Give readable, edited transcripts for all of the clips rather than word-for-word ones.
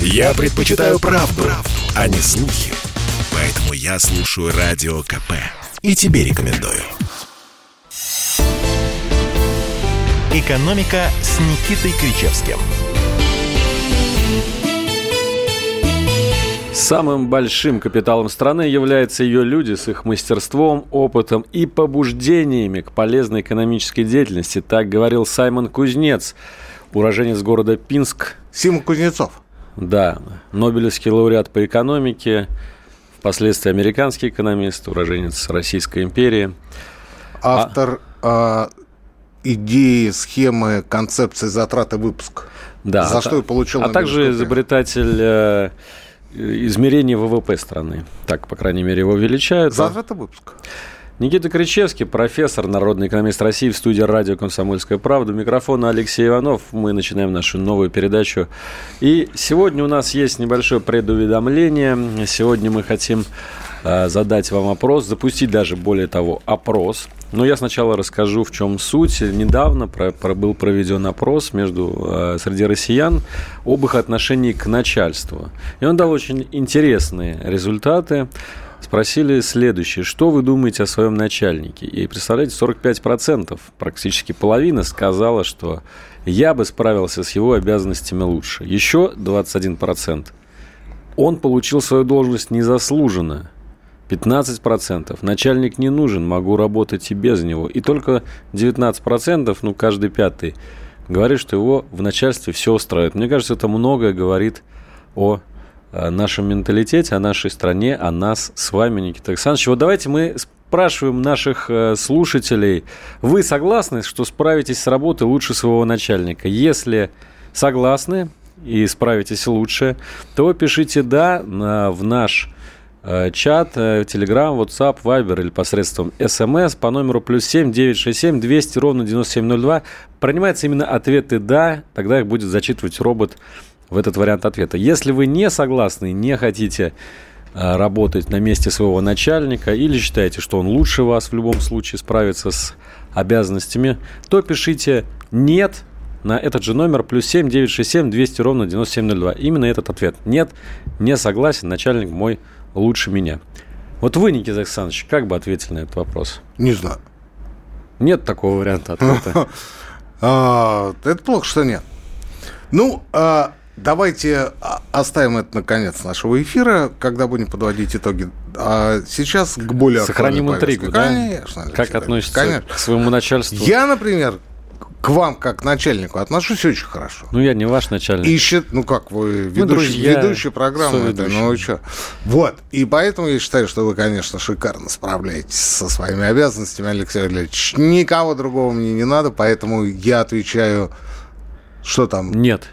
Я предпочитаю правду, а не слухи. Поэтому я слушаю Радио КП. И тебе рекомендую. «Экономика» с Никитой Кричевским. Самым большим капиталом страны являются ее люди с их мастерством, опытом и побуждениями к полезной экономической деятельности. Так говорил Саймон Кузнец, уроженец города Пинск. Симон Кузнецов. Да, нобелевский лауреат по экономике, впоследствии американский экономист, уроженец Российской империи. Автор идеи, схемы, концепции затрат и выпуск. Да. За что и получил Нобелевскую премию. А также изобретатель... измерение ВВП страны. Так, по крайней мере, его величают. Завтра выпуск. Никита Кричевский, профессор, народный экономист России, в студии радио «Комсомольская правда». Микрофон Алексей Иванов. Мы начинаем нашу новую передачу. И сегодня у нас есть небольшое предуведомление. Сегодня мы хотим задать вам опрос, запустить даже, более того, опрос. Но я сначала расскажу, в чем суть. Недавно был проведен опрос среди россиян об их отношении к начальству. И он дал очень интересные результаты. Спросили следующее. Что вы думаете о своем начальнике? И представляете, 45%, практически половина, сказала, что я бы справился с его обязанностями лучше. Еще 21%. Он получил свою должность незаслуженно. 15%. Начальник не нужен, могу работать и без него. И только 19%, каждый пятый, говорит, что его в начальстве все устраивает. Мне кажется, это многое говорит о нашем менталитете, о нашей стране, о нас с вами, Никита Александрович. Вот давайте мы спрашиваем наших слушателей. Вы согласны, что справитесь с работой лучше своего начальника? Если согласны и справитесь лучше, то пишите «да» в наш чат, Телеграм, WhatsApp, Вайбер или посредством СМС по номеру +7 967 200 9702. Принимаются именно ответы «да», тогда их будет зачитывать робот в этот вариант ответа. Если вы не согласны, не хотите работать на месте своего начальника или считаете, что он лучше вас в любом случае справится с обязанностями, то пишите «нет» на этот же номер +7 967 200 9702. Именно этот ответ. Нет, не согласен, начальник мой лучше меня. Вот вы, Никита Александрович, как бы ответили на этот вопрос? Не знаю. Нет такого варианта ответа. Это плохо, что нет. Давайте оставим это на конец нашего эфира, когда будем подводить итоги. А сейчас к более сохраним интригу, да? Конечно. Алексей, как относитесь к своему начальству? Я, например, к вам как начальнику отношусь очень хорошо. Я не ваш начальник. Вы ведущий программы. И поэтому я считаю, что вы, конечно, шикарно справляетесь со своими обязанностями, Алексей Валерьевич. Никого другого мне не надо, поэтому я отвечаю, что там? Нет.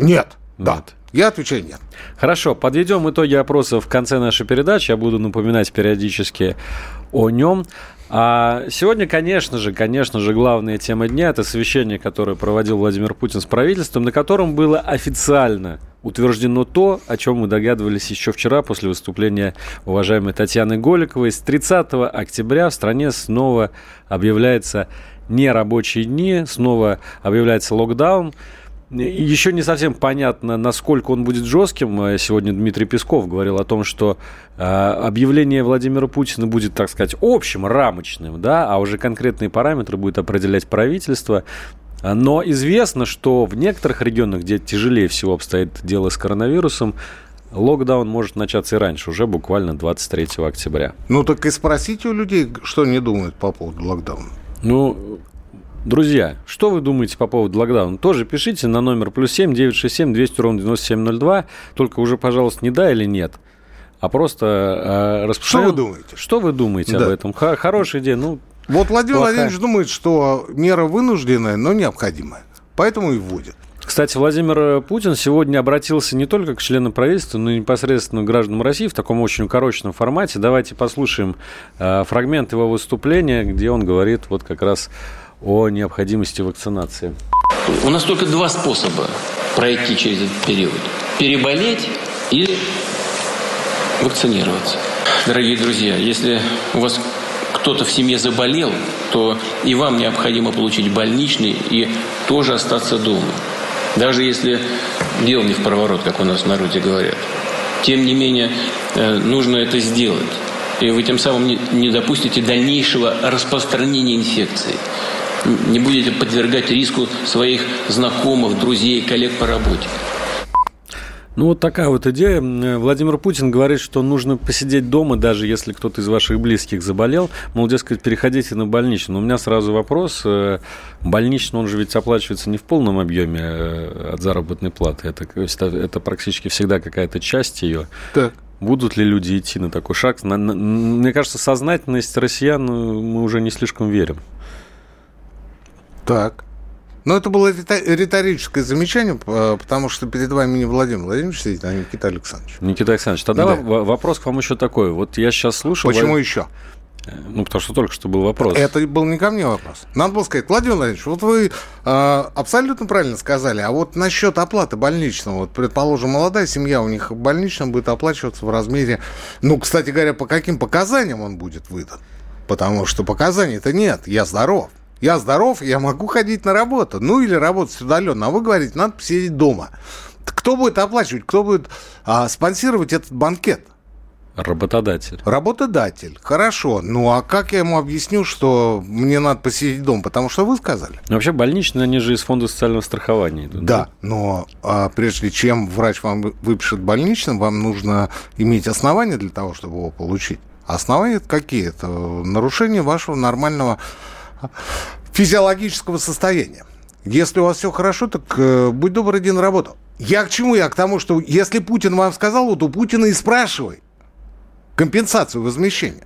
Да. Нет. Я отвечаю нет. Хорошо, подведем итоги опроса в конце нашей передачи. Я буду напоминать периодически о нем. А сегодня, конечно же, главная тема дня – это совещание, которое проводил Владимир Путин с правительством, на котором было официально утверждено то, о чем мы догадывались еще вчера после выступления уважаемой Татьяны Голиковой. С 30 октября в стране снова объявляются нерабочие дни, снова объявляется локдаун. Еще не совсем понятно, насколько он будет жестким. Сегодня Дмитрий Песков говорил о том, что объявление Владимира Путина будет, так сказать, общим, рамочным, да, а уже конкретные параметры будет определять правительство. Но известно, что в некоторых регионах, где тяжелее всего обстоит дело с коронавирусом, локдаун может начаться и раньше, уже буквально 23 октября. Так и спросите у людей, что они думают по поводу локдауна. Друзья, что вы думаете по поводу локдауна? Тоже пишите на номер +7 967 200 9702. Только уже, пожалуйста, не да или нет, а просто распространяем. Что вы думаете? Что вы думаете об этом? Хорошая идея. Владимир Владимирович думает, что мера вынужденная, но необходимая. Поэтому и вводит. Кстати, Владимир Путин сегодня обратился не только к членам правительства, но и непосредственно к гражданам России в таком очень укороченном формате. Давайте послушаем фрагмент его выступления, где он говорит как раз о необходимости вакцинации. У нас только два способа пройти через этот период. Переболеть или вакцинироваться. Дорогие друзья, если у вас кто-то в семье заболел, то и вам необходимо получить больничный и тоже остаться дома. Даже если делом не в проворот, как у нас в народе говорят. Тем не менее, нужно это сделать. И вы тем самым не допустите дальнейшего распространения инфекции. Не будете подвергать риску своих знакомых, друзей, коллег по работе. Ну, вот такая вот идея. Владимир Путин говорит, что нужно посидеть дома, даже если кто-то из ваших близких заболел. Мол, дескать, переходите на больничный. Но у меня сразу вопрос. Больничный, он же ведь оплачивается не в полном объеме от заработной платы. Это практически всегда какая-то часть ее. Так. Будут ли люди идти на такой шаг? Мне кажется, сознательность россиян мы уже не слишком верим. Так. Но это было риторическое замечание, потому что перед вами не Владимир Владимирович сидит, а Никита Александрович. Никита Александрович, тогда да. Вопрос к вам еще такой. Вот я сейчас слушал... Почему еще? Ну, потому что только что был вопрос. Это был не ко мне вопрос. Надо было сказать, Владимир Владимирович, вот вы абсолютно правильно сказали, а вот насчет оплаты больничного, вот, предположим, молодая семья, у них больничный будет оплачиваться в размере... Ну, кстати говоря, по каким показаниям он будет выдан? Потому что показаний-то нет, я здоров. Я здоров, я могу ходить на работу. Ну, или работать удаленно. А вы говорите, надо посидеть дома. Кто будет оплачивать, кто будет спонсировать этот банкет? Работодатель. Работодатель, хорошо. Ну, а как я ему объясню, что мне надо посидеть дома? Потому что вы сказали. Но вообще больничные, они же из фонда социального страхования идут. Да, но прежде чем врач вам выпишет больничным, вам нужно иметь основания для того, чтобы его получить. Основания какие? Это нарушение вашего нормального... физиологического состояния. Если у вас все хорошо, так будь добр, иди на работу. Я к чему? Я к тому, что если Путин вам сказал, вот у Путина и спрашивай компенсацию, возмещение.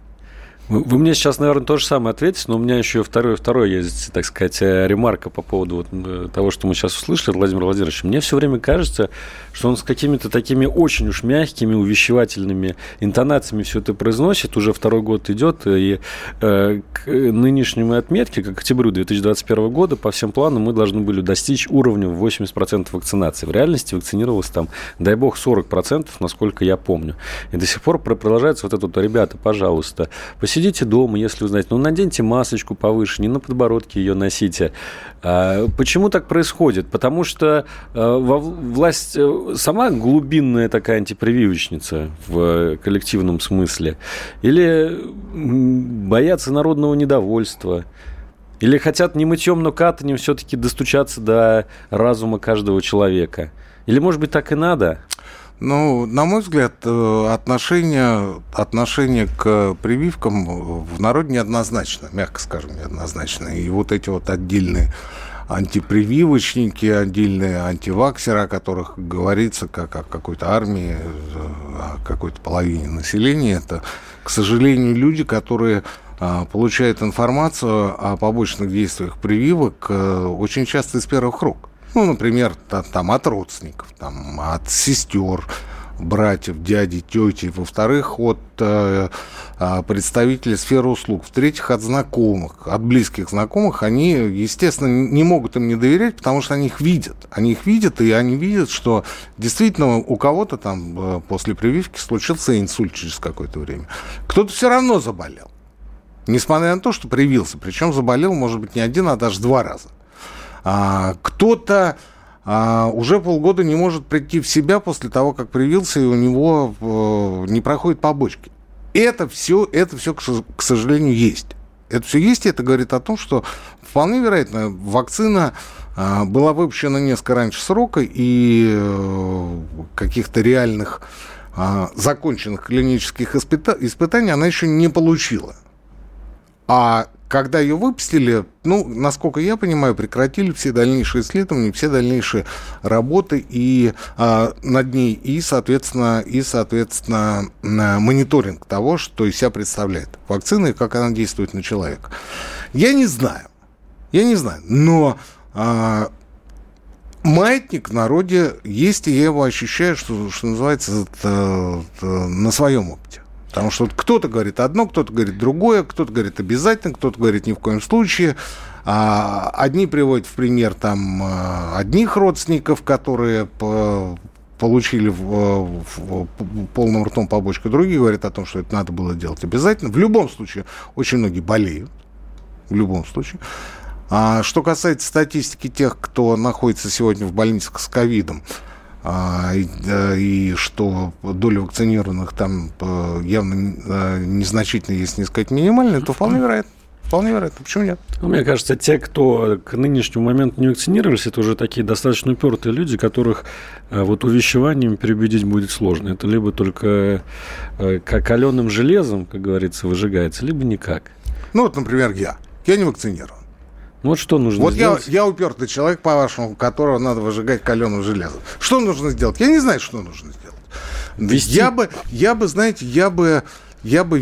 Вы мне сейчас, наверное, то же самое ответите, но у меня еще второе есть, так сказать, ремарка по поводу вот того, что мы сейчас услышали от Владимира Владимировича. Мне все время кажется, что он с какими-то такими очень уж мягкими, увещевательными интонациями все это произносит, уже второй год идет, и к нынешней отметке, к октябрю 2021 года, по всем планам мы должны были достичь уровня 80% вакцинации. В реальности вакцинировалось там, дай бог, 40%, насколько я помню. И до сих пор продолжается вот это вот, ребята, пожалуйста, сидите дома, если узнаете. Ну, наденьте масочку повыше, не на подбородке ее носите. Почему так происходит? Потому что власть сама глубинная такая антипрививочница в коллективном смысле. Или боятся народного недовольства. Или хотят не мытьем, но катанием все-таки достучаться до разума каждого человека. Или, может быть, так и надо? Ну, на мой взгляд, отношение к прививкам в народе неоднозначно, мягко скажем, неоднозначно. И вот эти вот отдельные антипрививочники, отдельные антиваксеры, о которых говорится как о какой-то армии, о какой-то половине населения, это, к сожалению, люди, которые... получают информацию о побочных действиях прививок очень часто из первых рук. Ну, например, там, от родственников, там, от сестер, братьев, дядей, тетей. Во-вторых, от представителей сферы услуг. В-третьих, от знакомых, от близких знакомых. Они, естественно, не могут им не доверять, потому что они их видят. Они их видят, и они видят, что действительно у кого-то там после прививки случился инсульт через какое-то время. Кто-то все равно заболел. Несмотря на то, что привился. Причем заболел, может быть, не один, а даже 2 раза. Кто-то уже полгода не может прийти в себя после того, как привился, и у него не проходят побочки. Это все, к сожалению, есть. Это все есть, и это говорит о том, что вполне вероятно, вакцина была выпущена несколько раньше срока, и каких-то реальных законченных клинических испытаний она еще не получила. А когда ее выпустили, ну, насколько я понимаю, прекратили все дальнейшие исследования, все дальнейшие работы и, над ней, и, соответственно, мониторинг того, что из себя представляет вакцина и как она действует на человека. Я не знаю, но маятник в народе есть, и я его ощущаю, что называется, на своем опыте. Потому что кто-то говорит одно, кто-то говорит другое, кто-то говорит обязательно, кто-то говорит ни в коем случае. Одни приводят в пример там одних родственников, которые получили полным ртом побочку, другие говорят о том, что это надо было делать обязательно. В любом случае, очень многие болеют. В любом случае. Что касается статистики тех, кто находится сегодня в больницах с ковидом, и что доля вакцинированных там явно незначительная, если не сказать минимальная, то вполне вероятно. Вполне вероятно. Почему нет? Мне кажется, те, кто к нынешнему моменту не вакцинировались, это уже такие достаточно упертые люди, которых вот увещеванием переубедить будет сложно. Это либо только каленым железом, как говорится, выжигается, либо никак. Ну вот, например, я не вакцинирован. Вот что нужно сделать? Вот я упертый человек, по-вашему, которого надо выжигать каленым железом. Что нужно сделать? Я не знаю, что нужно сделать. Вести? Я бы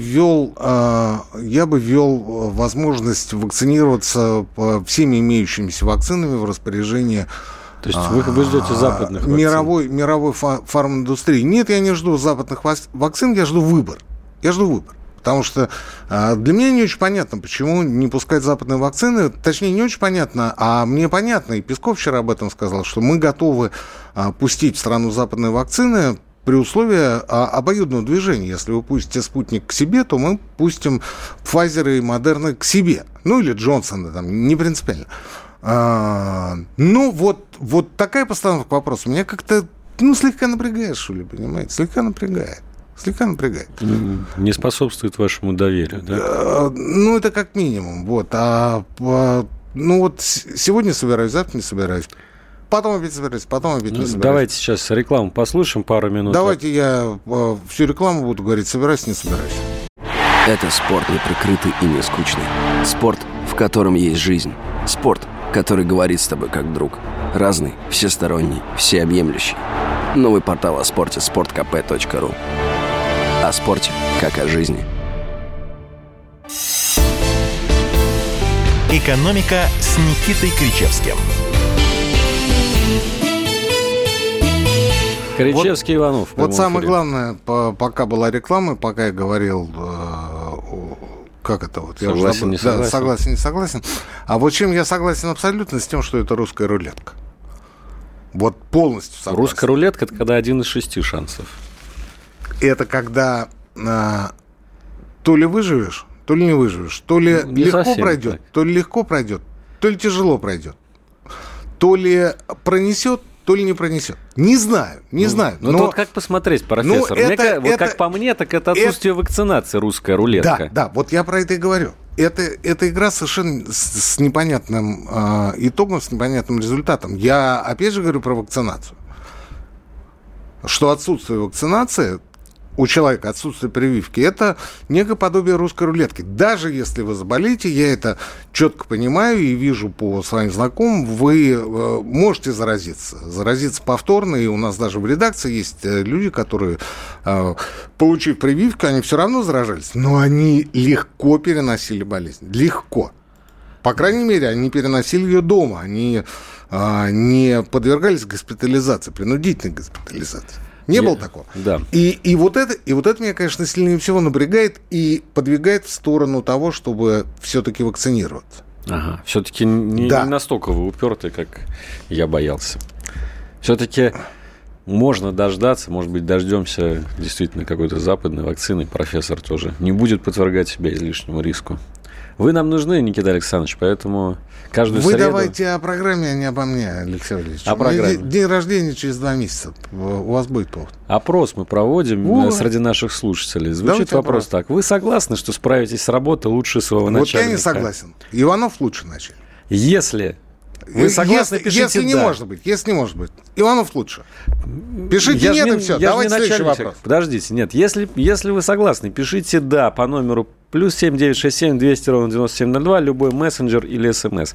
ввел возможность вакцинироваться всеми имеющимися вакцинами в распоряжение. То есть вы ждете западных вакцин? Мировой фарминдустрии. Нет, я не жду западных вакцин, я жду выбор. Потому что для меня не очень понятно, почему не пускать западные вакцины. Точнее, не очень понятно, а мне понятно. И Песков вчера об этом сказал, что мы готовы пустить в страну западные вакцины при условии обоюдного движения. Если вы пустите «Спутник» к себе, то мы пустим «Пфайзер» и «Модерна» к себе. Ну, или «Джонсона», там, не принципиально. Ну, вот такая постановка вопроса меня как-то, слегка напрягает, что ли, понимаете? Слегка напрягает. Не способствует вашему доверию, да? Ну, это как минимум. Сегодня собираюсь, завтра не собираюсь. Потом опять собираюсь. Давайте сейчас рекламу послушаем, пару минут. Давайте я всю рекламу буду говорить, собираюсь, не собираюсь. Это спорт не прикрытый и не скучный. Спорт, в котором есть жизнь. Спорт, который говорит с тобой как друг. Разный, всесторонний, всеобъемлющий. Новый портал о спорте – sportkp.ru. О спорте, как о жизни. «Экономика» с Никитой Кричевским. Кричевский, Иванов. Вот самое главное, пока была реклама, пока я говорил, как это вот? Согласен, не согласен. Да, согласен, не согласен. А вот чем я согласен абсолютно, с тем, что это русская рулетка. Вот полностью согласен. Русская рулетка – это когда 1 из 6 шансов. Это когда то ли выживешь, то ли не выживешь, то ли легко пройдет, то ли тяжело пройдет, то ли пронесет, то ли не пронесет. Не знаю. Ну, вот как посмотреть, профессор? Как по мне, так это отсутствие вакцинации, русская рулетка. Да, вот я про это и говорю. Эта игра совершенно с непонятным итогом, с непонятным результатом. Я опять же говорю про вакцинацию. Что отсутствие вакцинации у человека, отсутствие прививки, это некое подобие русской рулетки. Даже если вы заболеете, я это четко понимаю и вижу по своим знакомым, вы можете заразиться повторно, и у нас даже в редакции есть люди, которые, получив прививку, они все равно заражались, но они легко переносили болезнь, легко. По крайней мере, они переносили ее дома, они не подвергались госпитализации, принудительной госпитализации. Не было такого. Да. И вот это меня, конечно, сильнее всего напрягает и подвигает в сторону того, чтобы все-таки вакцинироваться. Ага, все-таки не настолько вы упертые, как я боялся. Все-таки можно дождаться, может быть, дождемся действительно какой-то западной вакцины, профессор тоже не будет подвергать себя излишнему риску. Вы нам нужны, Никита Александрович, поэтому каждую среду... Вы давайте о программе, а не обо мне, Алексей Валерьевич. О программе. День рождения через 2 месяца. У вас будет повод. Опрос мы проводим среди наших слушателей. Звучит вопрос так. Вы согласны, что справитесь с работой лучше своего начальника? Вот я не согласен. Иванов лучше начальник. Если... Вы согласны, пишите «да». Если не может быть. Иванов лучше. Пишите «нет» и все. Давайте следующий вопрос. Подождите, нет. Если вы согласны, пишите «да» по номеру +7 967 200 97 02, любой мессенджер или СМС.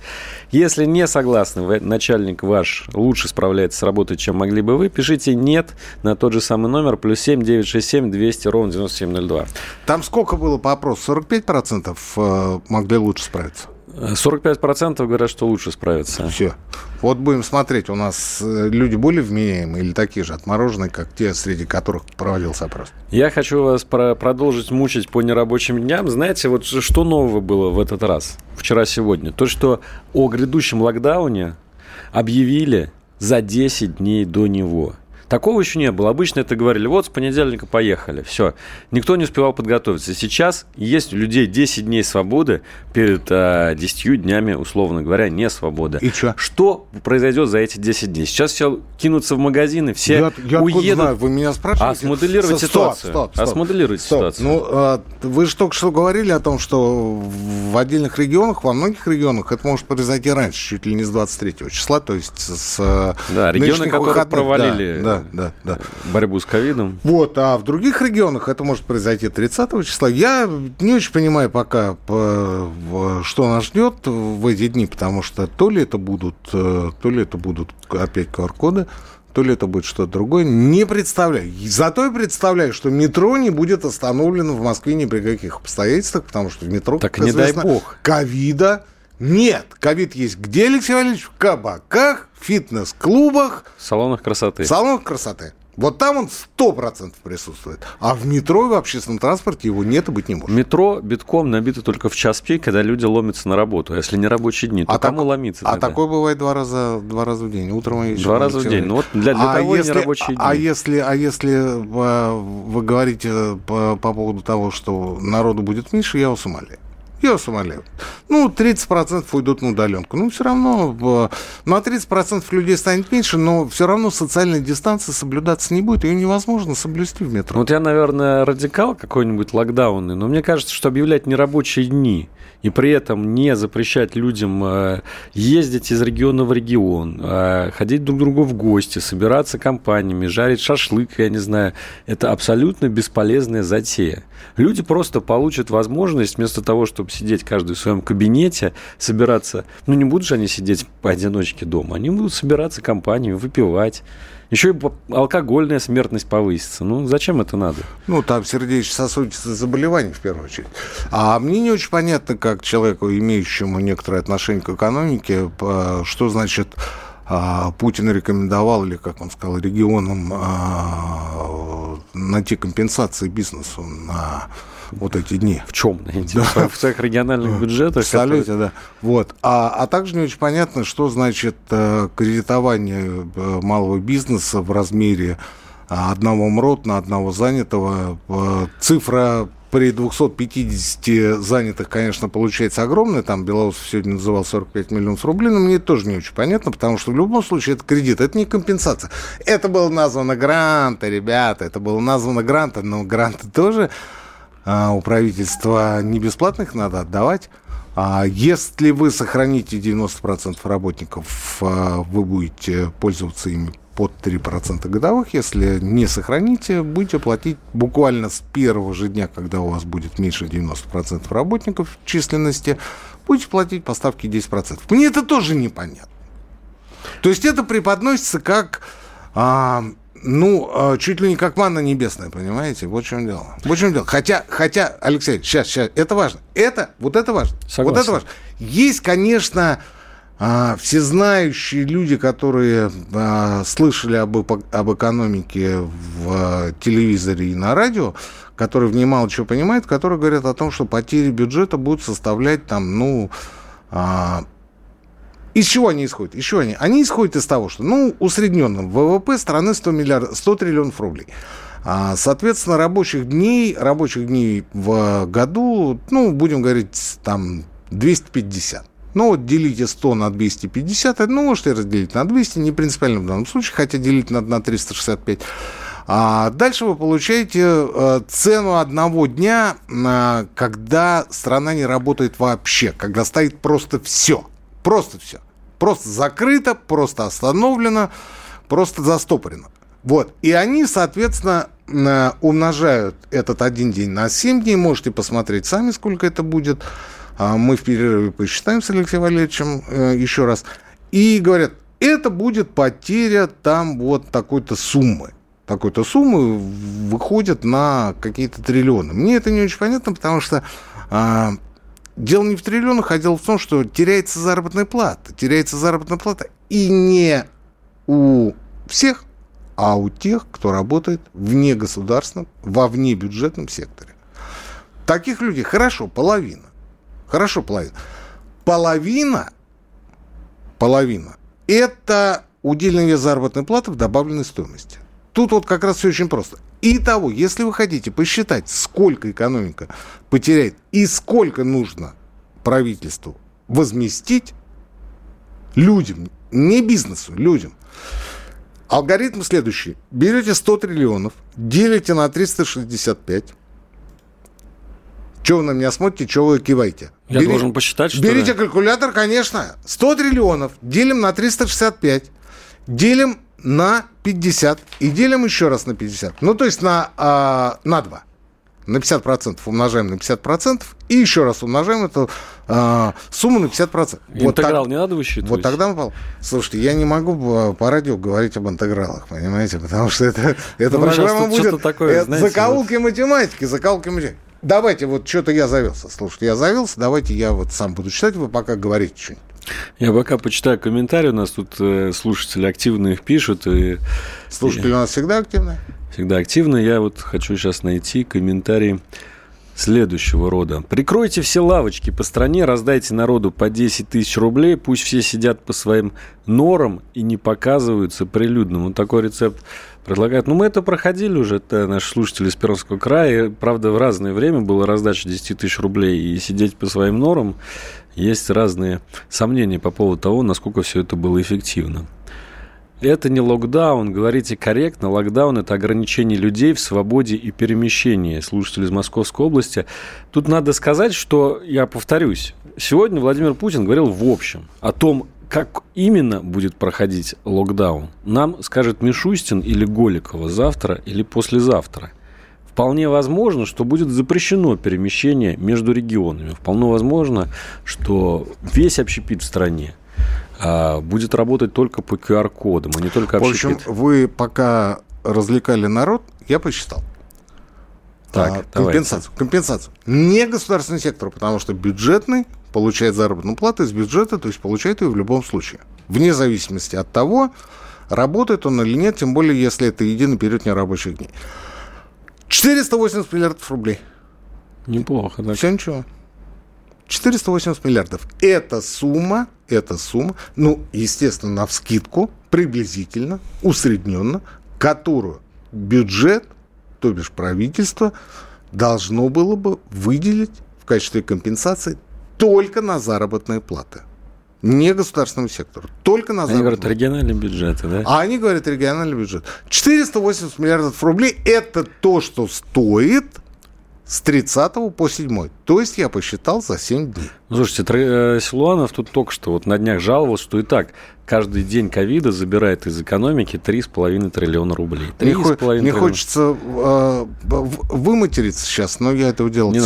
Если не согласны, начальник ваш лучше справляется с работой, чем могли бы вы, пишите «нет» на тот же самый номер +7 967 200 97 02. Там сколько было по опросу? 45% могли лучше справиться? 45% говорят, что лучше справиться. Все. Вот будем смотреть, у нас люди более вменяемые или такие же отмороженные, как те, среди которых провалился опрос. Я хочу вас продолжить мучить по нерабочим дням. Знаете, вот что нового было в этот раз, вчера-сегодня? То, что о грядущем локдауне объявили за 10 дней до него. Такого еще не было. Обычно это говорили, вот с понедельника поехали, все. Никто не успевал подготовиться. Сейчас есть у людей 10 дней свободы перед 10 днями, условно говоря, не свободы. И что? Что произойдет за эти 10 дней? Сейчас все кинутся в магазины, все я уедут. Знаю, вы меня спрашиваете? А смоделировать ситуацию. Стоп. Ну, вы же только что говорили о том, что в отдельных регионах, во многих регионах это может произойти раньше, чуть ли не с 23 числа, то есть с... Да, регионы, которые провалили... Да. Борьбу с ковидом. Вот, а в других регионах это может произойти 30 числа. Я не очень понимаю пока, что нас ждет в эти дни, потому что то ли это будут опять QR-коды, то ли это будет что-то другое. Не представляю. Зато я представляю, что метро не будет остановлено в Москве ни при каких обстоятельствах, потому что в метро, так как известно, дай бог, ковида нет. Ковид есть где, Алексей Валерьевич? В кабаках, фитнес-клубах. В салонах красоты. Вот там он 100% присутствует. А в метро и в общественном транспорте его нет и быть не может. Метро битком набито только в час пик, когда люди ломятся на работу. Если не рабочие дни, то кому ломиться тогда? А такое бывает два раза в день. Утром и вечером. Два раза в день. Ну, вот для того и не рабочие дни. А если вы говорите по поводу того, что народу будет меньше, я вас умоляю. Ну, 30% уйдут на удаленку. Ну, все равно... Ну, а 30% людей станет меньше, но все равно социальная дистанция соблюдаться не будет. Ее невозможно соблюсти в метро. Вот я, наверное, радикал какой-нибудь локдаунный, но мне кажется, что объявлять нерабочие дни и при этом не запрещать людям ездить из региона в регион, ходить друг к другу в гости, собираться компаниями, жарить шашлык, я не знаю, это абсолютно бесполезная затея. Люди просто получат возможность вместо того, чтобы сидеть каждый в своем кабинете, собираться. Ну, не будут же они сидеть поодиночке дома. Они будут собираться компаниями, выпивать. Еще и алкогольная смертность повысится. Ну, зачем это надо? Ну, там сердечно-сосудистые заболевания, в первую очередь. А мне не очень понятно, как человеку, имеющему некоторое отношение к экономике, что значит Путин рекомендовал, или, как он сказал, регионам найти компенсации бизнесу на вот эти дни. В чем? Да. В тех региональных бюджетах? Абсолютно, да. Вот. А также не очень понятно, что значит кредитование малого бизнеса в размере одного МРОТ на одного занятого. Цифра при 250 занятых, конечно, получается огромная. Там Белоусов сегодня называл 45 миллионов рублей, но мне это тоже не очень понятно, потому что в любом случае это кредит, это не компенсация. Это было названо гранты, ребята, но гранты тоже у правительства не бесплатных надо отдавать. А если вы сохраните 90% работников, вы будете пользоваться ими под 3% годовых. Если не сохраните, будете платить буквально с первого же дня, когда у вас будет меньше 90% работников в численности, будете платить по ставке 10%. Мне это тоже непонятно. То есть это преподносится как... чуть ли не как манна небесная, понимаете? Вот в чем дело. Хотя, Алексей, сейчас, это важно. Это важно. Согласен. Вот это важно. Есть, конечно... Всезнающие люди, которые слышали об экономике в телевизоре и на радио, которые немало чего понимают, которые говорят о том, что потери бюджета будут составлять там, из чего они исходят? Они исходят из того, что, усредненно ВВП страны 100 триллионов рублей. Соответственно, рабочих дней в году, будем говорить, там 250. Делите 100 на 250, можете разделить на 200, не принципиально в данном случае, хотя делить надо на 365. А дальше вы получаете цену одного дня, когда страна не работает вообще, когда стоит просто все. Просто закрыто, просто остановлено, просто застопорено. Вот. И они, соответственно, умножают этот один день на 7 дней. Можете посмотреть сами, сколько это будет. Мы в перерыве посчитаем с Алексеем Валерьевичем еще раз. И говорят, это будет потеря там вот такой-то суммы. Такой-то суммы выходит на какие-то триллионы. Мне это не очень понятно, потому что дело не в триллионах, а дело в том, что теряется заработная плата. И не у всех, а у тех, кто работает вне государственном, во внебюджетном секторе. Таких людей половина. Половина – это удельный вес заработной платы в добавленной стоимости. Тут вот как раз все очень просто. Итого, если вы хотите посчитать, сколько экономика потеряет и сколько нужно правительству возместить людям, не бизнесу, людям, алгоритм следующий. Берете 100 триллионов, делите на 365. Чего вы на меня смотрите, чего вы киваете? Я должен посчитать, что... Берите калькулятор, конечно. 100 триллионов делим на 365, делим на 50 и делим еще раз на 50. Ну, то есть на 2. На 50% умножаем на 50% и еще раз умножаем эту сумму на 50%. Интеграл вот не надо высчитывать? Вот тогда мы попал. Слушайте, я не могу по радио говорить об интегралах, понимаете? Потому что эта программа будет такое, знаете, закоулки вот. Математики, закоулки математики. Давайте, вот что-то я завелся. Слушайте, я завелся, давайте я вот сам буду читать, вы пока говорите что-нибудь. Я пока почитаю комментарии, у нас тут слушатели активно их пишут. Слушатели у нас всегда активны? Всегда активны. Я вот хочу сейчас найти комментарии следующего рода. Прикройте все лавочки по стране, раздайте народу по 10 тысяч рублей, пусть все сидят по своим норам и не показываются прилюдно. Вот такой рецепт предлагают. Ну, мы это проходили уже, это наши слушатели из Пермского края. Правда, в разное время была раздача 10 тысяч рублей и сидеть по своим норам. Есть разные сомнения по поводу того, насколько все это было эффективно. Это не локдаун, говорите корректно. Локдаун – это ограничение людей в свободе и перемещении. Слушатели из Московской области. Тут надо сказать, что, я повторюсь, сегодня Владимир Путин говорил в общем о том, как именно будет проходить локдаун. Нам скажет Мишустин или Голикова завтра или послезавтра. Вполне возможно, что будет запрещено перемещение между регионами. Вполне возможно, что весь общепит в стране будет работать только по QR-кодам, а не только общепит. В общем, вы пока развлекали народ, я посчитал. Так, компенсацию. Не государственный сектор, потому что бюджетный получает заработную плату из бюджета, то есть получает ее в любом случае. Вне зависимости от того, работает он или нет, тем более, если это единый период нерабочих дней. 480 миллиардов рублей. Неплохо, да? Все ничего. 480 миллиардов. Это сумма, ну, естественно, навскидку, приблизительно, усредненно, которую бюджет, то бишь правительство, должно было бы выделить в качестве компенсации только на заработные платы. Не государственному сектору. Только на заработные. Они говорят, региональные бюджеты, да? А они говорят, региональный бюджет. 480 миллиардов рублей – это то, что стоит с 30 по 7. То есть я посчитал за 7 дней. Слушайте, Силуанов тут только что вот на днях жаловался, что и так каждый день ковида забирает из экономики 3,5 триллиона рублей. Не хочется выматериться сейчас, но я этого делать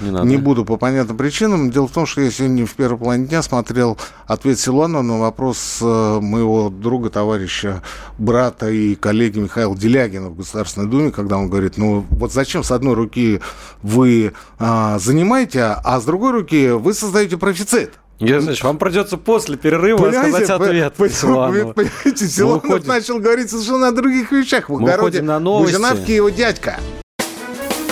не буду по понятным причинам. Дело в том, что я сегодня в первой половине дня смотрел ответ Силуанова на вопрос моего друга, товарища, брата и коллеги Михаила Делягина в Государственной Думе, когда он говорит, ну вот зачем с одной руки вы занимаете, а с другой руки вы создаете профицит. Я, значит, вам придется после перерыва рассказать ответ Силуанову. Понимаете, Силуанов начал говорить совершенно о других вещах. В огороде Буженовки его дядька.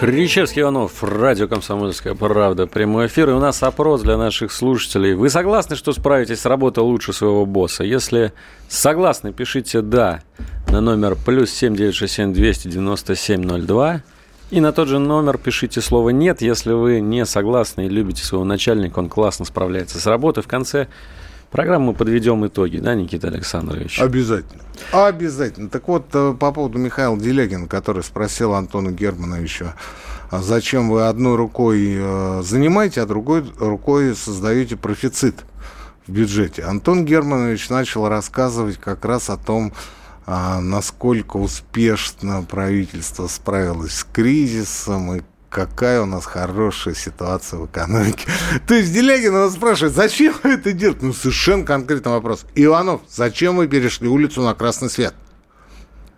Кричевский, Иванов, радио «Комсомольская правда», прямой эфир. И у нас опрос для наших слушателей. Вы согласны, что справитесь с работой лучше своего босса? Если согласны, пишите «да» на номер +7 967 297 02. И на тот же номер пишите слово «нет», если вы не согласны и любите своего начальника, он классно справляется с работой. В конце программы подведем итоги, да, Никита Александрович? Обязательно. Обязательно. Так вот, по поводу Михаила Делягина, который спросил Антона Германовича, зачем вы одной рукой занимаете, а другой рукой создаете профицит в бюджете. Антон Германович начал рассказывать как раз о том, насколько успешно правительство справилось с кризисом и какая у нас хорошая ситуация в экономике. То есть Делягин нас спрашивает, зачем вы это делаете? Ну, совершенно конкретный вопрос. Иванов, зачем вы перешли улицу на красный свет?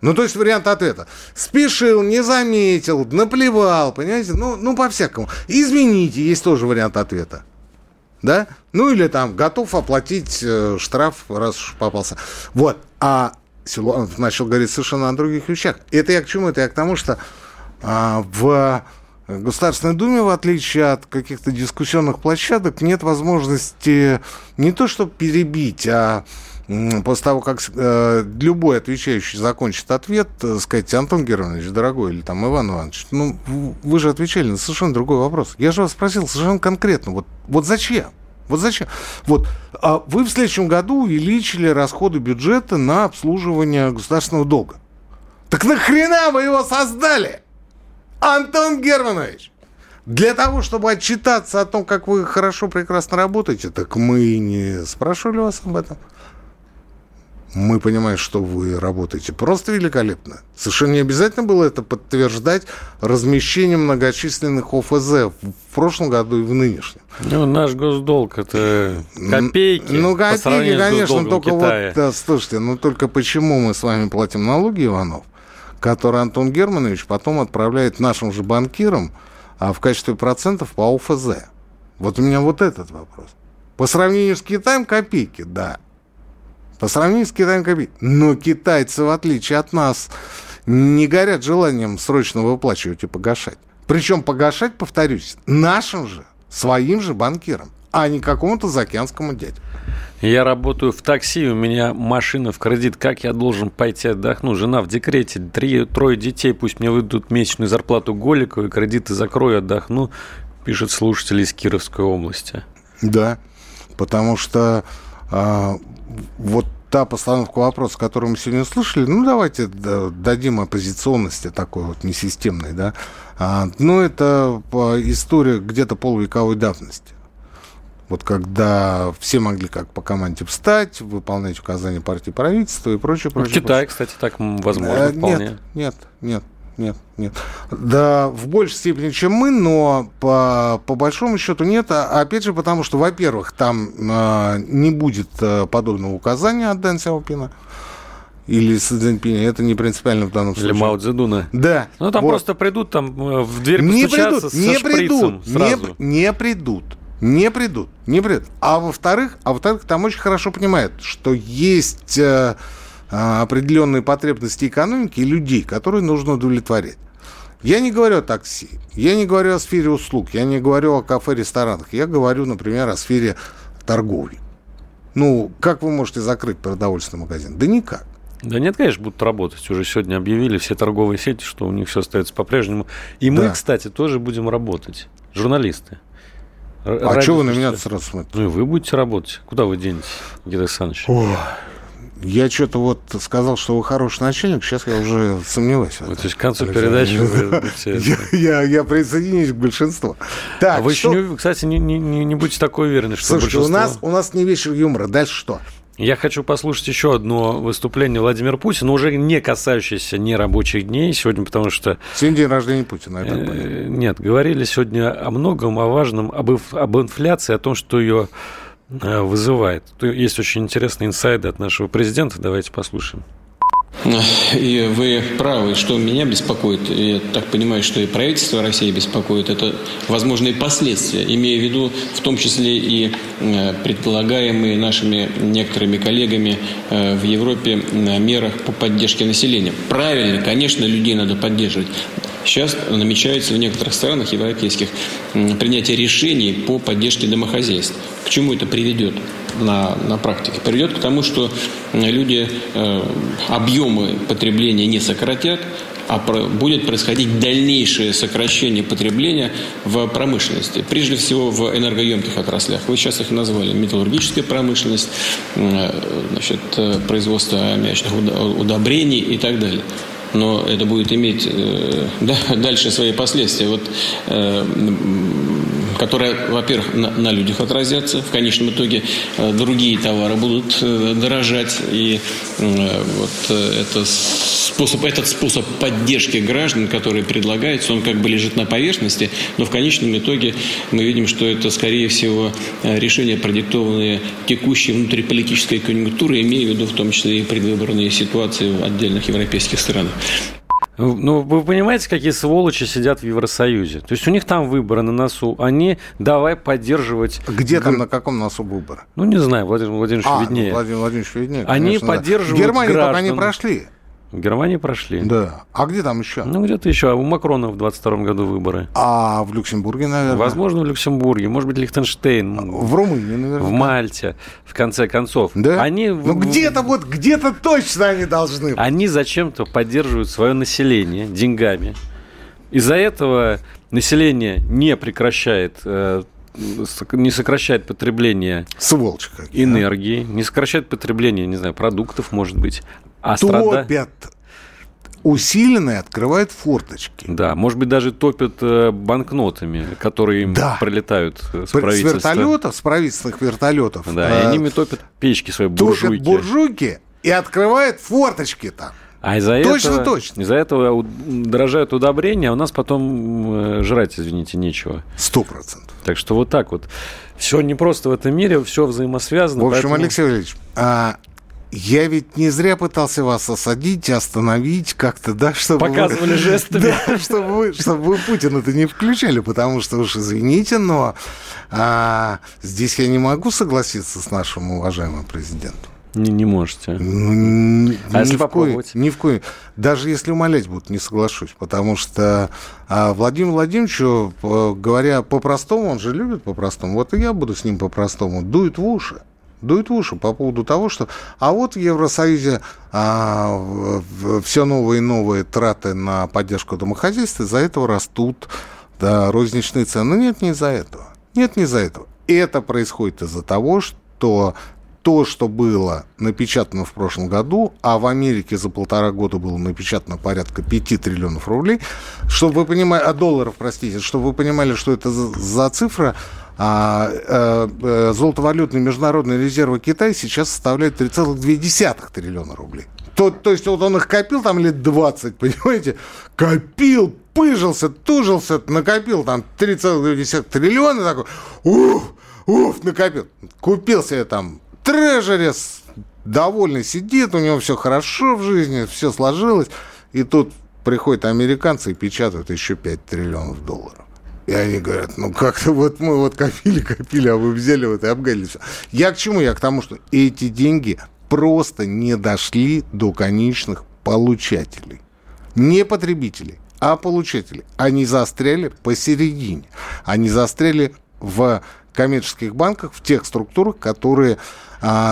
Ну, то есть вариант ответа. Спешил, не заметил, наплевал, понимаете? Ну, по-всякому. Извините, есть тоже вариант ответа. Да? Ну, или там, готов оплатить штраф, раз уж попался. Вот. А Силуанов начал говорить совершенно о других вещах. Это я к чему? Это я к тому, что в Государственной Думе, в отличие от каких-то дискуссионных площадок, нет возможности не то чтобы перебить, а после того, как любой отвечающий закончит ответ, сказать: Антон Германович, дорогой, или там Иван Иванович, ну, вы же отвечали на совершенно другой вопрос. Я же вас спросил совершенно конкретно, вот зачем? Вот зачем? Вот. А вы в следующем году увеличили расходы бюджета на обслуживание государственного долга. Так нахрена вы его создали, Антон Германович? Для того, чтобы отчитаться о том, как вы хорошо, прекрасно работаете? Так мы и не спрашивали вас об этом. Мы понимаем, что вы работаете просто великолепно. Совершенно не обязательно было это подтверждать размещением многочисленных ОФЗ в прошлом году и в нынешнем. Ну, наш госдолг — это копейки. Ну, копейки, конечно, только Китая. Вот, слушайте, ну только почему мы с вами платим налоги, Иванов, которые Антон Германович потом отправляет нашим же банкирам в качестве процентов по ОФЗ? Вот у меня вот этот вопрос. По сравнению с Китаем копейки, да. По сравнению с Китаем копейки. Но китайцы, в отличие от нас, не горят желанием срочно выплачивать и погашать. Причем погашать, повторюсь, нашим же, своим же банкирам, а не какому-то заокеанскому дяде. Я работаю в такси, у меня машина в кредит. Как я должен пойти отдохну? Жена в декрете, трое детей. Пусть мне выдадут месячную зарплату Голиковой, кредиты закрою, отдохну, пишет слушатель из Кировской области. Да, потому что... вот та постановка вопроса, которую мы сегодня слышали, ну, давайте дадим оппозиционности такой вот несистемной, да. Ну, это история где-то полувековой давности. Вот когда все могли как по команде встать, выполнять указания партии, правительства и прочее, прочее. В Китае, кстати, так возможно вполне. Нет. Да, в большей степени, чем мы, но по большому счету нет. Опять же, потому что, во-первых, там не будет подобного указания от Дэн Сяопина или Си Цзиньпина. Это не принципиально в данном случае. Или Мао Цзэдуна. Да. Ну, там вот. Просто придут, там в дверь постучаться со шприцем сразу. Не придут. А во-вторых, там очень хорошо понимают, что есть... определенные потребности экономики и людей, которые нужно удовлетворять. Я не говорю о такси, я не говорю о сфере услуг, я не говорю о кафе, ресторанах, я говорю, например, о сфере торговли. Ну, как вы можете закрыть продовольственный магазин? Да никак. Да нет, конечно, будут работать. Уже сегодня объявили все торговые сети, что у них все остается по-прежнему. И мы, кстати, тоже будем работать. Журналисты. А что вы на меня сразу смотрите? Ну, и вы будете работать. Куда вы денетесь, Геннадий Александрович? Я что-то вот сказал, что вы хороший начальник, сейчас я уже сомневаюсь. То есть к концу передачи я присоединюсь к большинству. Так, а вы еще, кстати, не будьте такой уверены, что большинство... Слушайте, у нас не вечер юмора, дальше что? Я хочу послушать еще одно выступление Владимира Путина, уже не касающееся нерабочих дней сегодня, потому что... Сегодня день рождения Путина, я так понимаю. Нет, говорили сегодня о многом, о важном, об инфляции, о том, что ее... вызывает. Есть очень интересные инсайды от нашего президента. Давайте послушаем. И вы правы, что меня беспокоит, и я так понимаю, что и правительство России беспокоит, это возможные последствия, имея в виду в том числе и предполагаемые нашими некоторыми коллегами в Европе мерах по поддержке населения. Правильно, конечно, людей надо поддерживать. Сейчас намечается в некоторых странах европейских принятие решений по поддержке домохозяйств. К чему это приведет на практике? Приведет к тому, что люди объемы потребления не сократят, а будет происходить дальнейшее сокращение потребления в промышленности, прежде всего в энергоемких отраслях. Вы сейчас их назвали: металлургическая промышленность, значит, производство аммиачных удобрений и так далее. Но это будет иметь дальше свои последствия, которые, во-первых, на людях отразятся. В конечном итоге другие товары будут дорожать. И этот способ поддержки граждан, который предлагается, он как бы лежит на поверхности. Но в конечном итоге мы видим, что это, скорее всего, решения, продиктованные текущей внутриполитической конъюнктурой, имея в виду в том числе и предвыборные ситуации в отдельных европейских странах. Ну, вы понимаете, какие сволочи сидят в Евросоюзе? То есть у них там выборы на носу. Они давай поддерживать... Где там, на каком носу выборы? Ну, не знаю, Владимир Владимирович виднее. Владимир Владимирович виднее, конечно, они поддерживают Германию граждан. Только они прошли. В Германии прошли. Да. А где там еще? Ну, где-то еще. А у Макрона в 22-м году выборы. А в Люксембурге, наверное? Возможно, в Люксембурге. Может быть, Лихтенштейн. В Румынии, наверное. В Мальте, в конце концов. Да? Они... Ну, где-то точно они должны. Они зачем-то поддерживают свое население деньгами. Из-за этого население не прекращает... не сокращает потребление энергии, не сокращает потребление, не знаю, продуктов, может быть. А топят усиленно и открывают форточки. Да, может быть, даже топят банкнотами, которые им прилетают с правительства. С вертолетов, с правительственных вертолетов. Да, и они топят печки свои, буржуйки. Топят буржуйки и открывают форточки там. А из-за этого дорожают удобрения, а у нас потом жрать, извините, нечего. 100%. Так что вот так вот. Все не просто в этом мире, все взаимосвязано. В общем, поэтому... Алексей Валерьевич, я ведь не зря пытался вас осадить, остановить как-то, да? Чтобы показывали жестами. Да, чтобы вы Путина-то не включали, потому что уж извините, но здесь я не могу согласиться с нашим уважаемым президентом. Не можете. А если попробовать? Ни в коем. Даже если умолять будут, не соглашусь. Потому что Владимиру Владимировичу, говоря по-простому, он же любит по-простому, вот и я буду с ним по-простому, дует в уши по поводу того, что... А вот в Евросоюзе все новые и новые траты на поддержку домохозяйства, из-за этого растут розничные цены. Но нет, не из-за этого. Это происходит из-за того, что... То, что было напечатано в прошлом году, а в Америке за полтора года было напечатано порядка 5 триллионов рублей, чтобы вы понимали, долларов, простите, чтобы вы понимали, что это за цифра, золотовалютные международные резервы Китая сейчас составляют 3,2 триллиона рублей. То есть вот он их копил там лет 20, понимаете? Копил, пыжился, тужился, накопил там 3,2 триллиона, такой, уф, накопил. Купил себе там трежерис, довольный сидит, у него все хорошо в жизни, все сложилось. И тут приходят американцы и печатают еще 5 триллионов долларов. И они говорят, ну как-то вот мы вот копили, а вы взяли вот и обгадили все. Я к чему? Я к тому, что эти деньги просто не дошли до конечных получателей. Не потребителей, а получателей. Они застряли посередине. Они застряли в коммерческих банках, в тех структурах, которые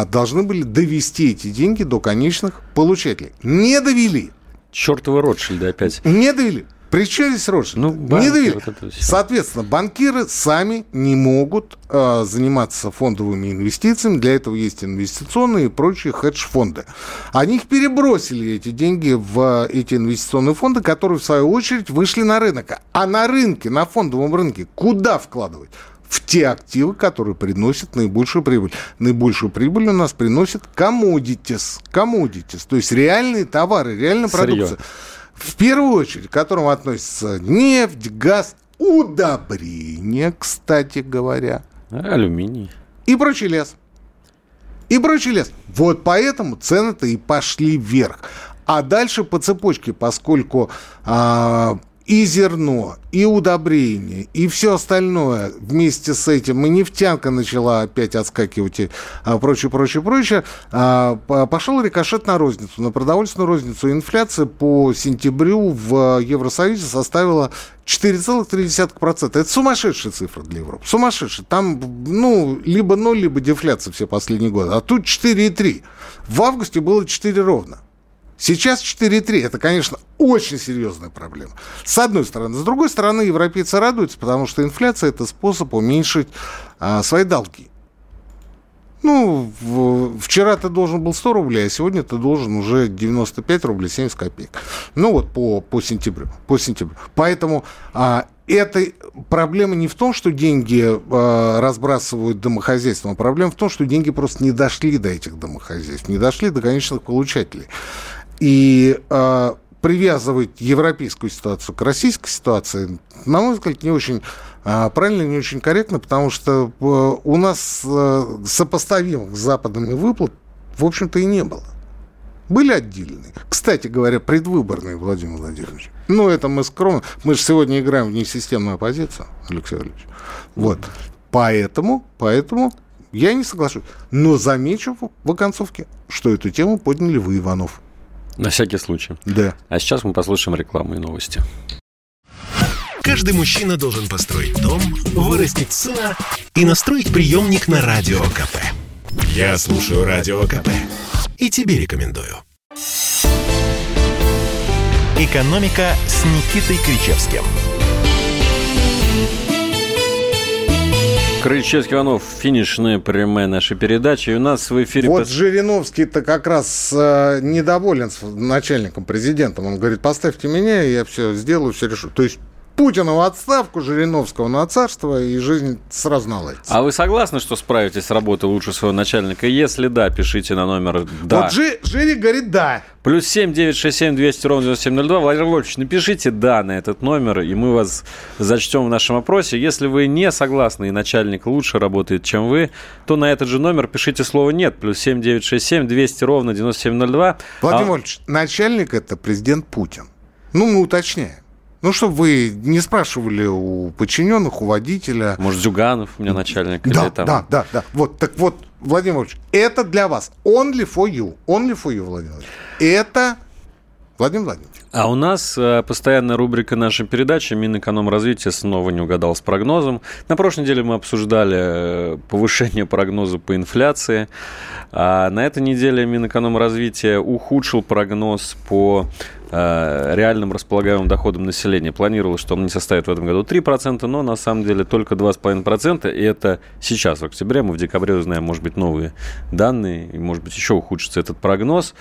должны были довести эти деньги до конечных получателей. Не довели. Чёртовы Ротшильды опять. Не довели. При чём здесь Ротшильды? Не довели. Вот соответственно, банкиры сами не могут заниматься фондовыми инвестициями. Для этого есть инвестиционные и прочие хедж-фонды. Они их перебросили, эти деньги, в эти инвестиционные фонды, которые, в свою очередь, вышли на рынок. А на рынке, на фондовом рынке, куда вкладывать? В те активы, которые приносят наибольшую прибыль. Наибольшую прибыль у нас приносит commodities, то есть реальные товары, реальная продукция. В первую очередь, к которым относятся нефть, газ, удобрения, кстати говоря. Алюминий. И прочий лес. Вот поэтому цены-то и пошли вверх. А дальше по цепочке, поскольку... И зерно, и удобрения, и все остальное вместе с этим. И нефтянка начала опять отскакивать и прочее. Пошел рикошет на розницу, на продовольственную розницу. Инфляция по сентябрю в Евросоюзе составила 4,3%. Это сумасшедшая цифра для Европы. Сумасшедшая. Там, либо ноль, либо дефляция все последние годы. А тут 4,3. В августе было 4 ровно. Сейчас 4,3. Это, конечно, очень серьезная проблема. С одной стороны. С другой стороны, европейцы радуются, потому что инфляция – это способ уменьшить свои долги. Ну, вчера ты должен был 100 рублей, а сегодня ты должен уже 95 рублей 70 копеек. Ну, вот по сентябрю. Поэтому эта проблема не в том, что деньги разбрасывают домохозяйством, а проблема в том, что деньги просто не дошли до этих домохозяйств, не дошли до конечных получателей. И привязывать европейскую ситуацию к российской ситуации, на мой взгляд, не очень правильно, не очень корректно, потому что у нас сопоставимых с западными выплат, в общем-то, и не было. Были отдельные. Кстати говоря, предвыборные, Владимир Владимирович. Ну, это мы скромно. Мы же сегодня играем в несистемную оппозицию, Алексей Валерьевич. Вот. Поэтому я не соглашусь. Но замечу в оконцовке, что эту тему подняли вы, Иванов. На всякий случай. Да. А сейчас мы послушаем рекламу и новости. Каждый мужчина должен построить дом, вырастить сына и настроить приемник на Радио КП. Я слушаю Радио КП и тебе рекомендую. «Экономика» с Никитой Кричевским. Кричевский, Иванов, финишная прямая нашей передачи. И у нас в эфире... Вот Жириновский-то как раз недоволен с начальником, президентом. Он говорит, поставьте меня, я все сделаю, все решу. То есть Путина в отставку, Жириновского на царство, и жизнь сразу наладится. А вы согласны, что справитесь с работой лучше своего начальника? Если да, пишите на номер «да». Вот Жирик говорит «да». Плюс 7 967 200 97 02. Владимир Вольфович, напишите «да» на этот номер, и мы вас зачтем в нашем опросе. Если вы не согласны, и начальник лучше работает, чем вы, то на этот же номер пишите слово «нет». Плюс 7 967 200 97 02. Владимир Вольфович, начальник – это президент Путин. Ну, мы уточняем. Ну, чтобы вы не спрашивали у подчиненных, у водителя. Может, Зюганов у меня начальник? Да, или там... да. Вот, так вот, Владимир Владимирович, это для вас. Only for you. Only for you, Владимир Владимирович. Это Владимир Владимирович. А у нас постоянная рубрика нашей передачи «Минэкономразвитие» снова не угадал с прогнозом. На прошлой неделе мы обсуждали повышение прогноза по инфляции. А на этой неделе Минэкономразвитие ухудшил прогноз по реальным располагаемым доходом населения. Планировалось, что он не составит в этом году 3%, но на самом деле только 2,5%. И это сейчас, в октябре. Мы в декабре узнаем, может быть, новые данные, и, может быть, еще ухудшится этот прогноз.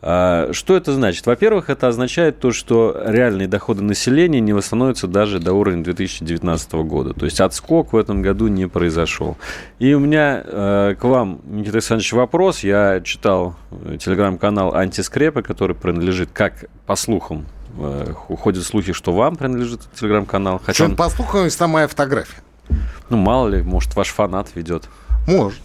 Что это значит? Во-первых, это означает то, что реальные доходы населения не восстановятся даже до уровня 2019 года. То есть отскок в этом году не произошел. И у меня к вам, Никита Александрович, вопрос. Я читал телеграм-канал «Антискрепы», который принадлежит, как по слухам, уходят слухи, что вам принадлежит телеграм-канал. Хотя он... По слухам, если там моя фотография. Ну, мало ли, может, ваш фанат ведет. Может.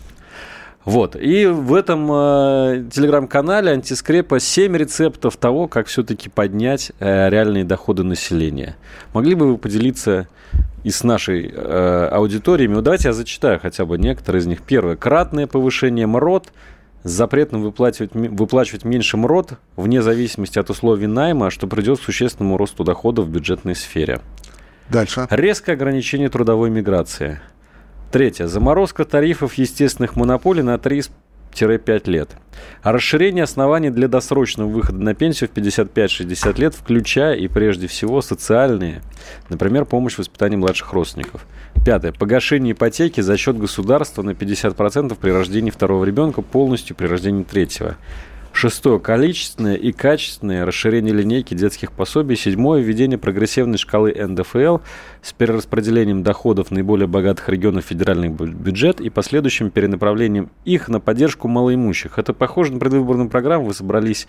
Вот. И в этом телеграм-канале «Антискрепа» 7 рецептов того, как все-таки поднять реальные доходы населения. Могли бы вы поделиться и с нашей аудиторией? Вот давайте я зачитаю хотя бы некоторые из них. Первое. Кратное повышение МРОТ. Запретно выплачивать меньше МРОТ вне зависимости от условий найма, что придет к существенному росту доходов в бюджетной сфере. Дальше. Резкое ограничение трудовой миграции. Третье. Заморозка тарифов естественных монополий на 3-5 лет. Расширение оснований для досрочного выхода на пенсию в 55-60 лет, включая и прежде всего социальные, например, помощь в воспитании младших родственников. Пятое. Погашение ипотеки за счет государства на 50% при рождении второго ребенка, полностью при рождении третьего. Шестое. Количественное и качественное расширение линейки детских пособий. Седьмое. Введение прогрессивной шкалы НДФЛ с перераспределением доходов наиболее богатых регионов федеральных бюджет и последующим перенаправлением их на поддержку малоимущих. Это похоже на предвыборную программу. Вы собрались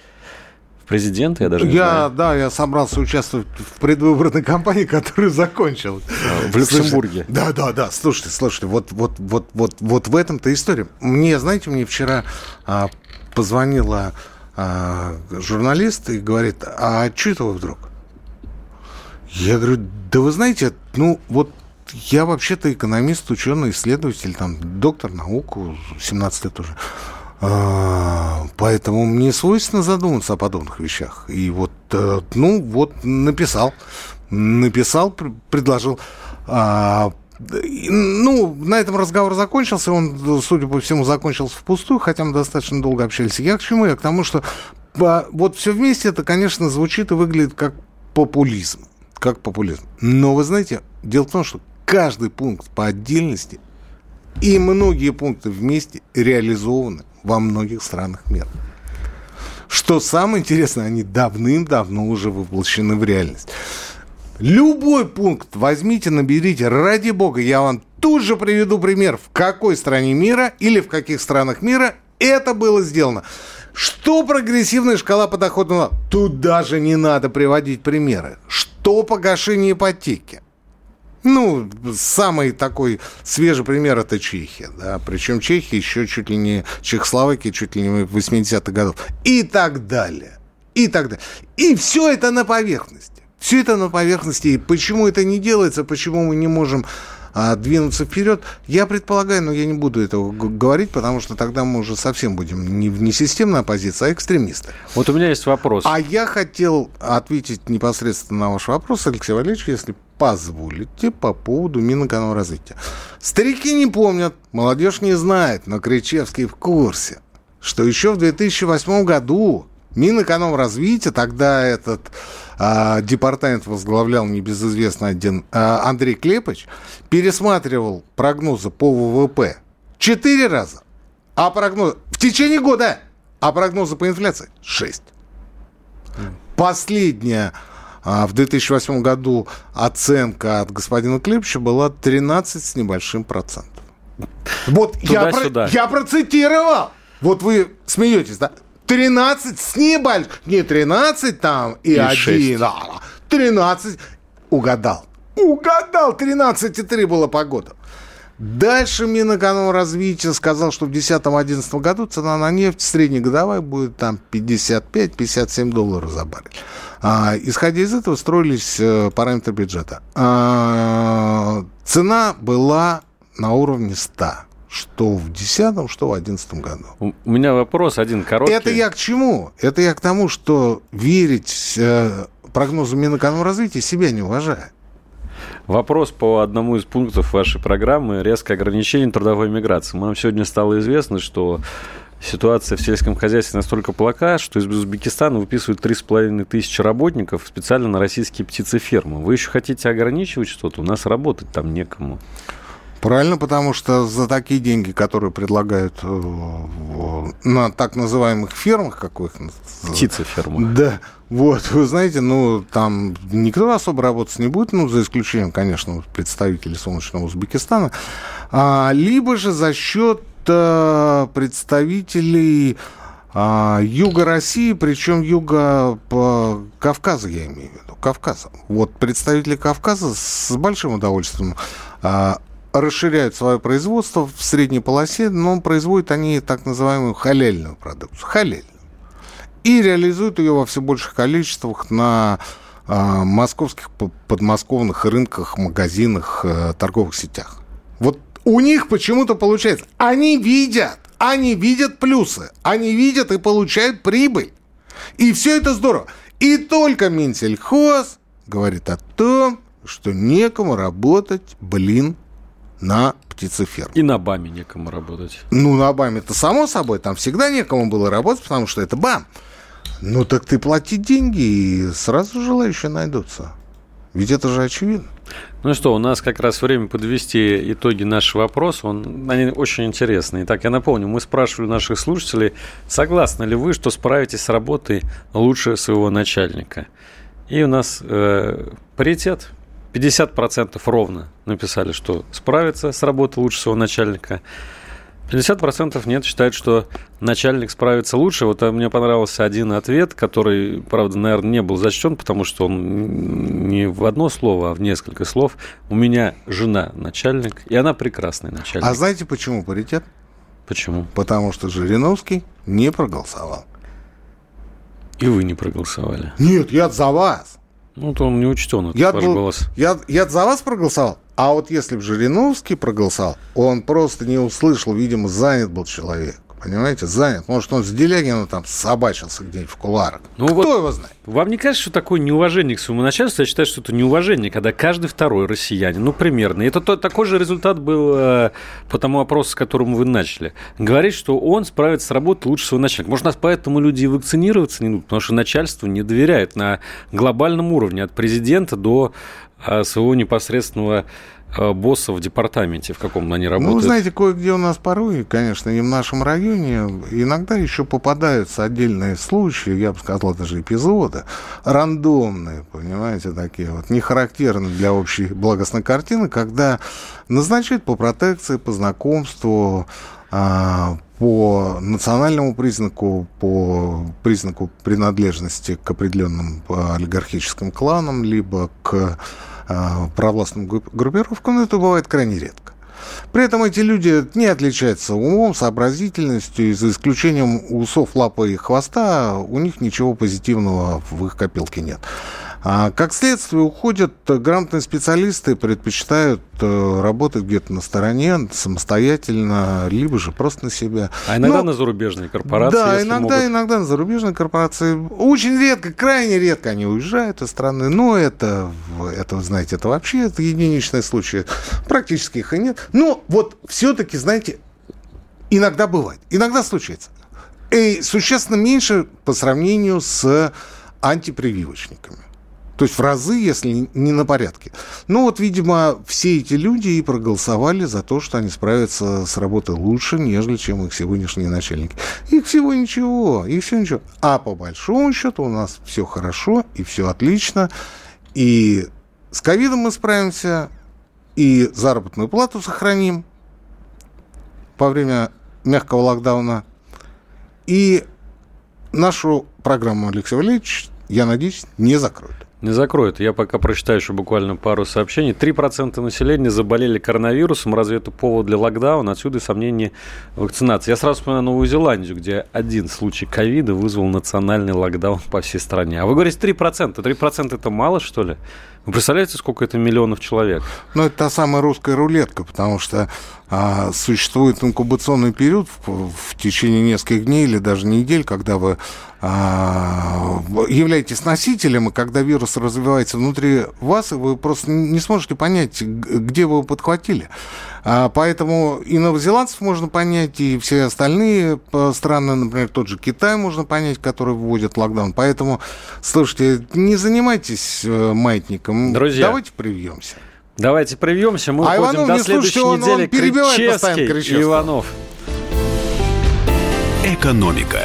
в президенты, я даже не знаю. Да, я собрался участвовать в предвыборной кампании, которую закончил. В Люксембурге. Да. Слушайте, вот в этом-то история. Мне вчера... Позвонила журналист и говорит, а что это вы вдруг? Я говорю, да вы знаете, ну вот я вообще-то экономист, ученый, исследователь, там, доктор наук, 17 лет уже. Поэтому мне свойственно задуматься о подобных вещах. И написал, предложил... на этом разговор закончился, он, судя по всему, закончился впустую, хотя мы достаточно долго общались. Я к чему? Я к тому, что Вот все вместе это, конечно, звучит и выглядит как популизм. Как популизм. Но вы знаете, дело в том, что каждый пункт по отдельности и многие пункты вместе реализованы во многих странах мира. Что самое интересное, они давным-давно уже воплощены в реальность. Любой пункт возьмите, наберите, ради бога, я вам тут же приведу пример, в какой стране мира или в каких странах мира это было сделано. Что прогрессивная шкала подоходного? Тут даже не надо приводить примеры. Что погашение ипотеки? Ну, самый такой свежий пример – это Чехия. Да? Причем Чехия еще чуть ли не Чехословакия, чуть ли не 80-х годов. И так далее. И так далее. И все это на поверхности. Все это на поверхности. И почему это не делается, почему мы не можем двинуться вперед, я предполагаю, но я не буду этого говорить, потому что тогда мы уже совсем будем не системная оппозиция, а экстремисты. Вот у меня есть вопрос. А я хотел ответить непосредственно на ваш вопрос, Алексей Валерьевич, если позволите, по поводу Минэкономразвития. Старики не помнят, молодежь не знает, но Кричевский в курсе, что еще в 2008 году Минэкономразвития, тогда этот департамент возглавлял небезызвестный Андрей Клепач, пересматривал прогнозы по ВВП 4 раза, а прогнозы в течение года, а прогнозы по инфляции 6. Последняя в 2008 году оценка от господина Клепача была 13 с небольшим процентов. Вот я процитировал. Вот вы смеетесь, да? 13 с небольшим. Не 13 там и 1. 13. Угадал. Угадал. 13,3 было по году. Дальше Минэкономразвития сказал, что в 2010-2011 году цена на нефть среднегодовая будет там 55-57 долларов за баррель. Исходя из этого строились параметры бюджета. Цена была на уровне 100. Что в 2010, что в 2011 году. У меня вопрос один короткий. Это я к чему? Это я к тому, что верить прогнозу Минэкономразвития себя не уважает. Вопрос по одному из пунктов вашей программы «Резкое ограничение трудовой миграции». Нам сегодня стало известно, что ситуация в сельском хозяйстве настолько плоха, что из Узбекистана выписывают 3,5 тысячи работников специально на российские птицефермы. Вы еще хотите ограничивать что-то? У нас работать там некому. Правильно, потому что за такие деньги, которые предлагают на так называемых фермах, как вы их называете? Птицефермах. Да, вот, вы знаете, ну, там никто особо работать не будет, ну, за исключением, конечно, представителей солнечного Узбекистана, либо же за счет представителей юга России, причем юга Кавказа, я имею в виду, Кавказа. Вот представители Кавказа с большим удовольствием расширяют свое производство в средней полосе, но производят они так называемую халяльную продукцию. Халяльную. И реализуют ее во все больших количествах на московских, подмосковных рынках, магазинах, торговых сетях. Вот у них почему-то получается. Они видят плюсы, они видят и получают прибыль. И все это здорово. И только Минсельхоз говорит о том, что некому работать, на птицеферме. И на БАМе некому работать. Ну, на БАМе-то само собой, там всегда некому было работать, потому что это БАМ. Ну, так ты плати деньги, и сразу желающие найдутся. Ведь это же очевидно. Ну что, у нас как раз время подвести итоги нашего вопроса. Они очень интересные. Итак, я напомню, мы спрашивали наших слушателей, согласны ли вы, что справитесь с работой лучше своего начальника. И у нас паритет. 50% ровно написали, что справится с работой лучше своего начальника. 50% нет, считают, что начальник справится лучше. Вот мне понравился один ответ, который, правда, наверное, не был зачтен, потому что он не в одно слово, а в несколько слов. У меня жена начальник, и она прекрасный начальник. А знаете, почему паритет? Почему? Потому что Жириновский не проголосовал. И вы не проголосовали. Нет, я за вас. Ну, то он не учтен, этот ваш голос. Я за вас проголосовал, а вот если бы Жириновский проголосовал, он просто не услышал, видимо, занят был человек. понимаете, занят. Может, он с Делягином там собачился где-нибудь в кулуарах. Ну, кто вот его знает? Вам не кажется, что такое неуважение к своему начальству? Я считаю, что это неуважение, когда каждый второй россиянин, ну, примерно. Это такой же результат был по тому опросу, с которым вы начали. Говорит, что он справится с работой лучше своего начальника. Может, нас поэтому люди и вакцинироваться не будут, потому что начальство не доверяет на глобальном уровне, от президента до своего непосредственного босса в департаменте, в каком они работают. Ну, знаете, кое-где у нас порой, конечно, и в нашем районе иногда еще попадаются отдельные случаи, я бы сказал, даже эпизоды, рандомные, понимаете, такие вот, не характерны для общей благостной картины, когда назначают по протекции, по знакомству, по национальному признаку, по признаку принадлежности к определенным олигархическим кланам, либо к провластным группировкам, но это бывает крайне редко. При этом эти люди не отличаются умом, сообразительностью, и за исключением усов, лапы и хвоста у них ничего позитивного в их копилке нет. Как следствие, уходят грамотные специалисты, предпочитают работать где-то на стороне, самостоятельно, либо же просто на себя. А иногда на зарубежные корпорации. Да, иногда на зарубежные корпорации. Очень редко, крайне редко они уезжают из страны, но это знаете, это вообще это единичные случаи. Практически их и нет. Но вот все-таки, знаете, иногда бывает, иногда случается. И существенно меньше по сравнению с антипрививочниками. То есть в разы, если не на порядке. Ну вот, видимо, все эти люди и проголосовали за то, что они справятся с работой лучше, нежели чем их сегодняшние начальники. Их всего ничего. А по большому счету у нас все хорошо и все отлично. И с ковидом мы справимся, и заработную плату сохраним во время мягкого локдауна. И нашу программу, Алексей Валерьевич, я надеюсь, не закроют. Не закроют. Я пока прочитаю еще буквально пару сообщений. 3% населения заболели коронавирусом. Разве это повод для локдауна? Отсюда и сомнения вакцинации. Я сразу вспоминаю Новую Зеландию, где один случай ковида вызвал национальный локдаун по всей стране. А вы говорите 3%. 3% это мало, что ли? Вы представляете, сколько это миллионов человек? Ну, это та самая русская рулетка, потому что существует инкубационный период в течение нескольких дней или даже недель, когда вы являетесь носителем, и когда вирус развивается внутри вас, и вы просто не сможете понять, где вы его подхватили. Поэтому и новозеландцев можно понять, и все остальные страны, например, тот же Китай можно понять, который вводит локдаун. Поэтому, слушайте, не занимайтесь маятником. Друзья, Давайте привьемся. Мы уходим до следующей недели. Кричевский, Иванов. Экономика.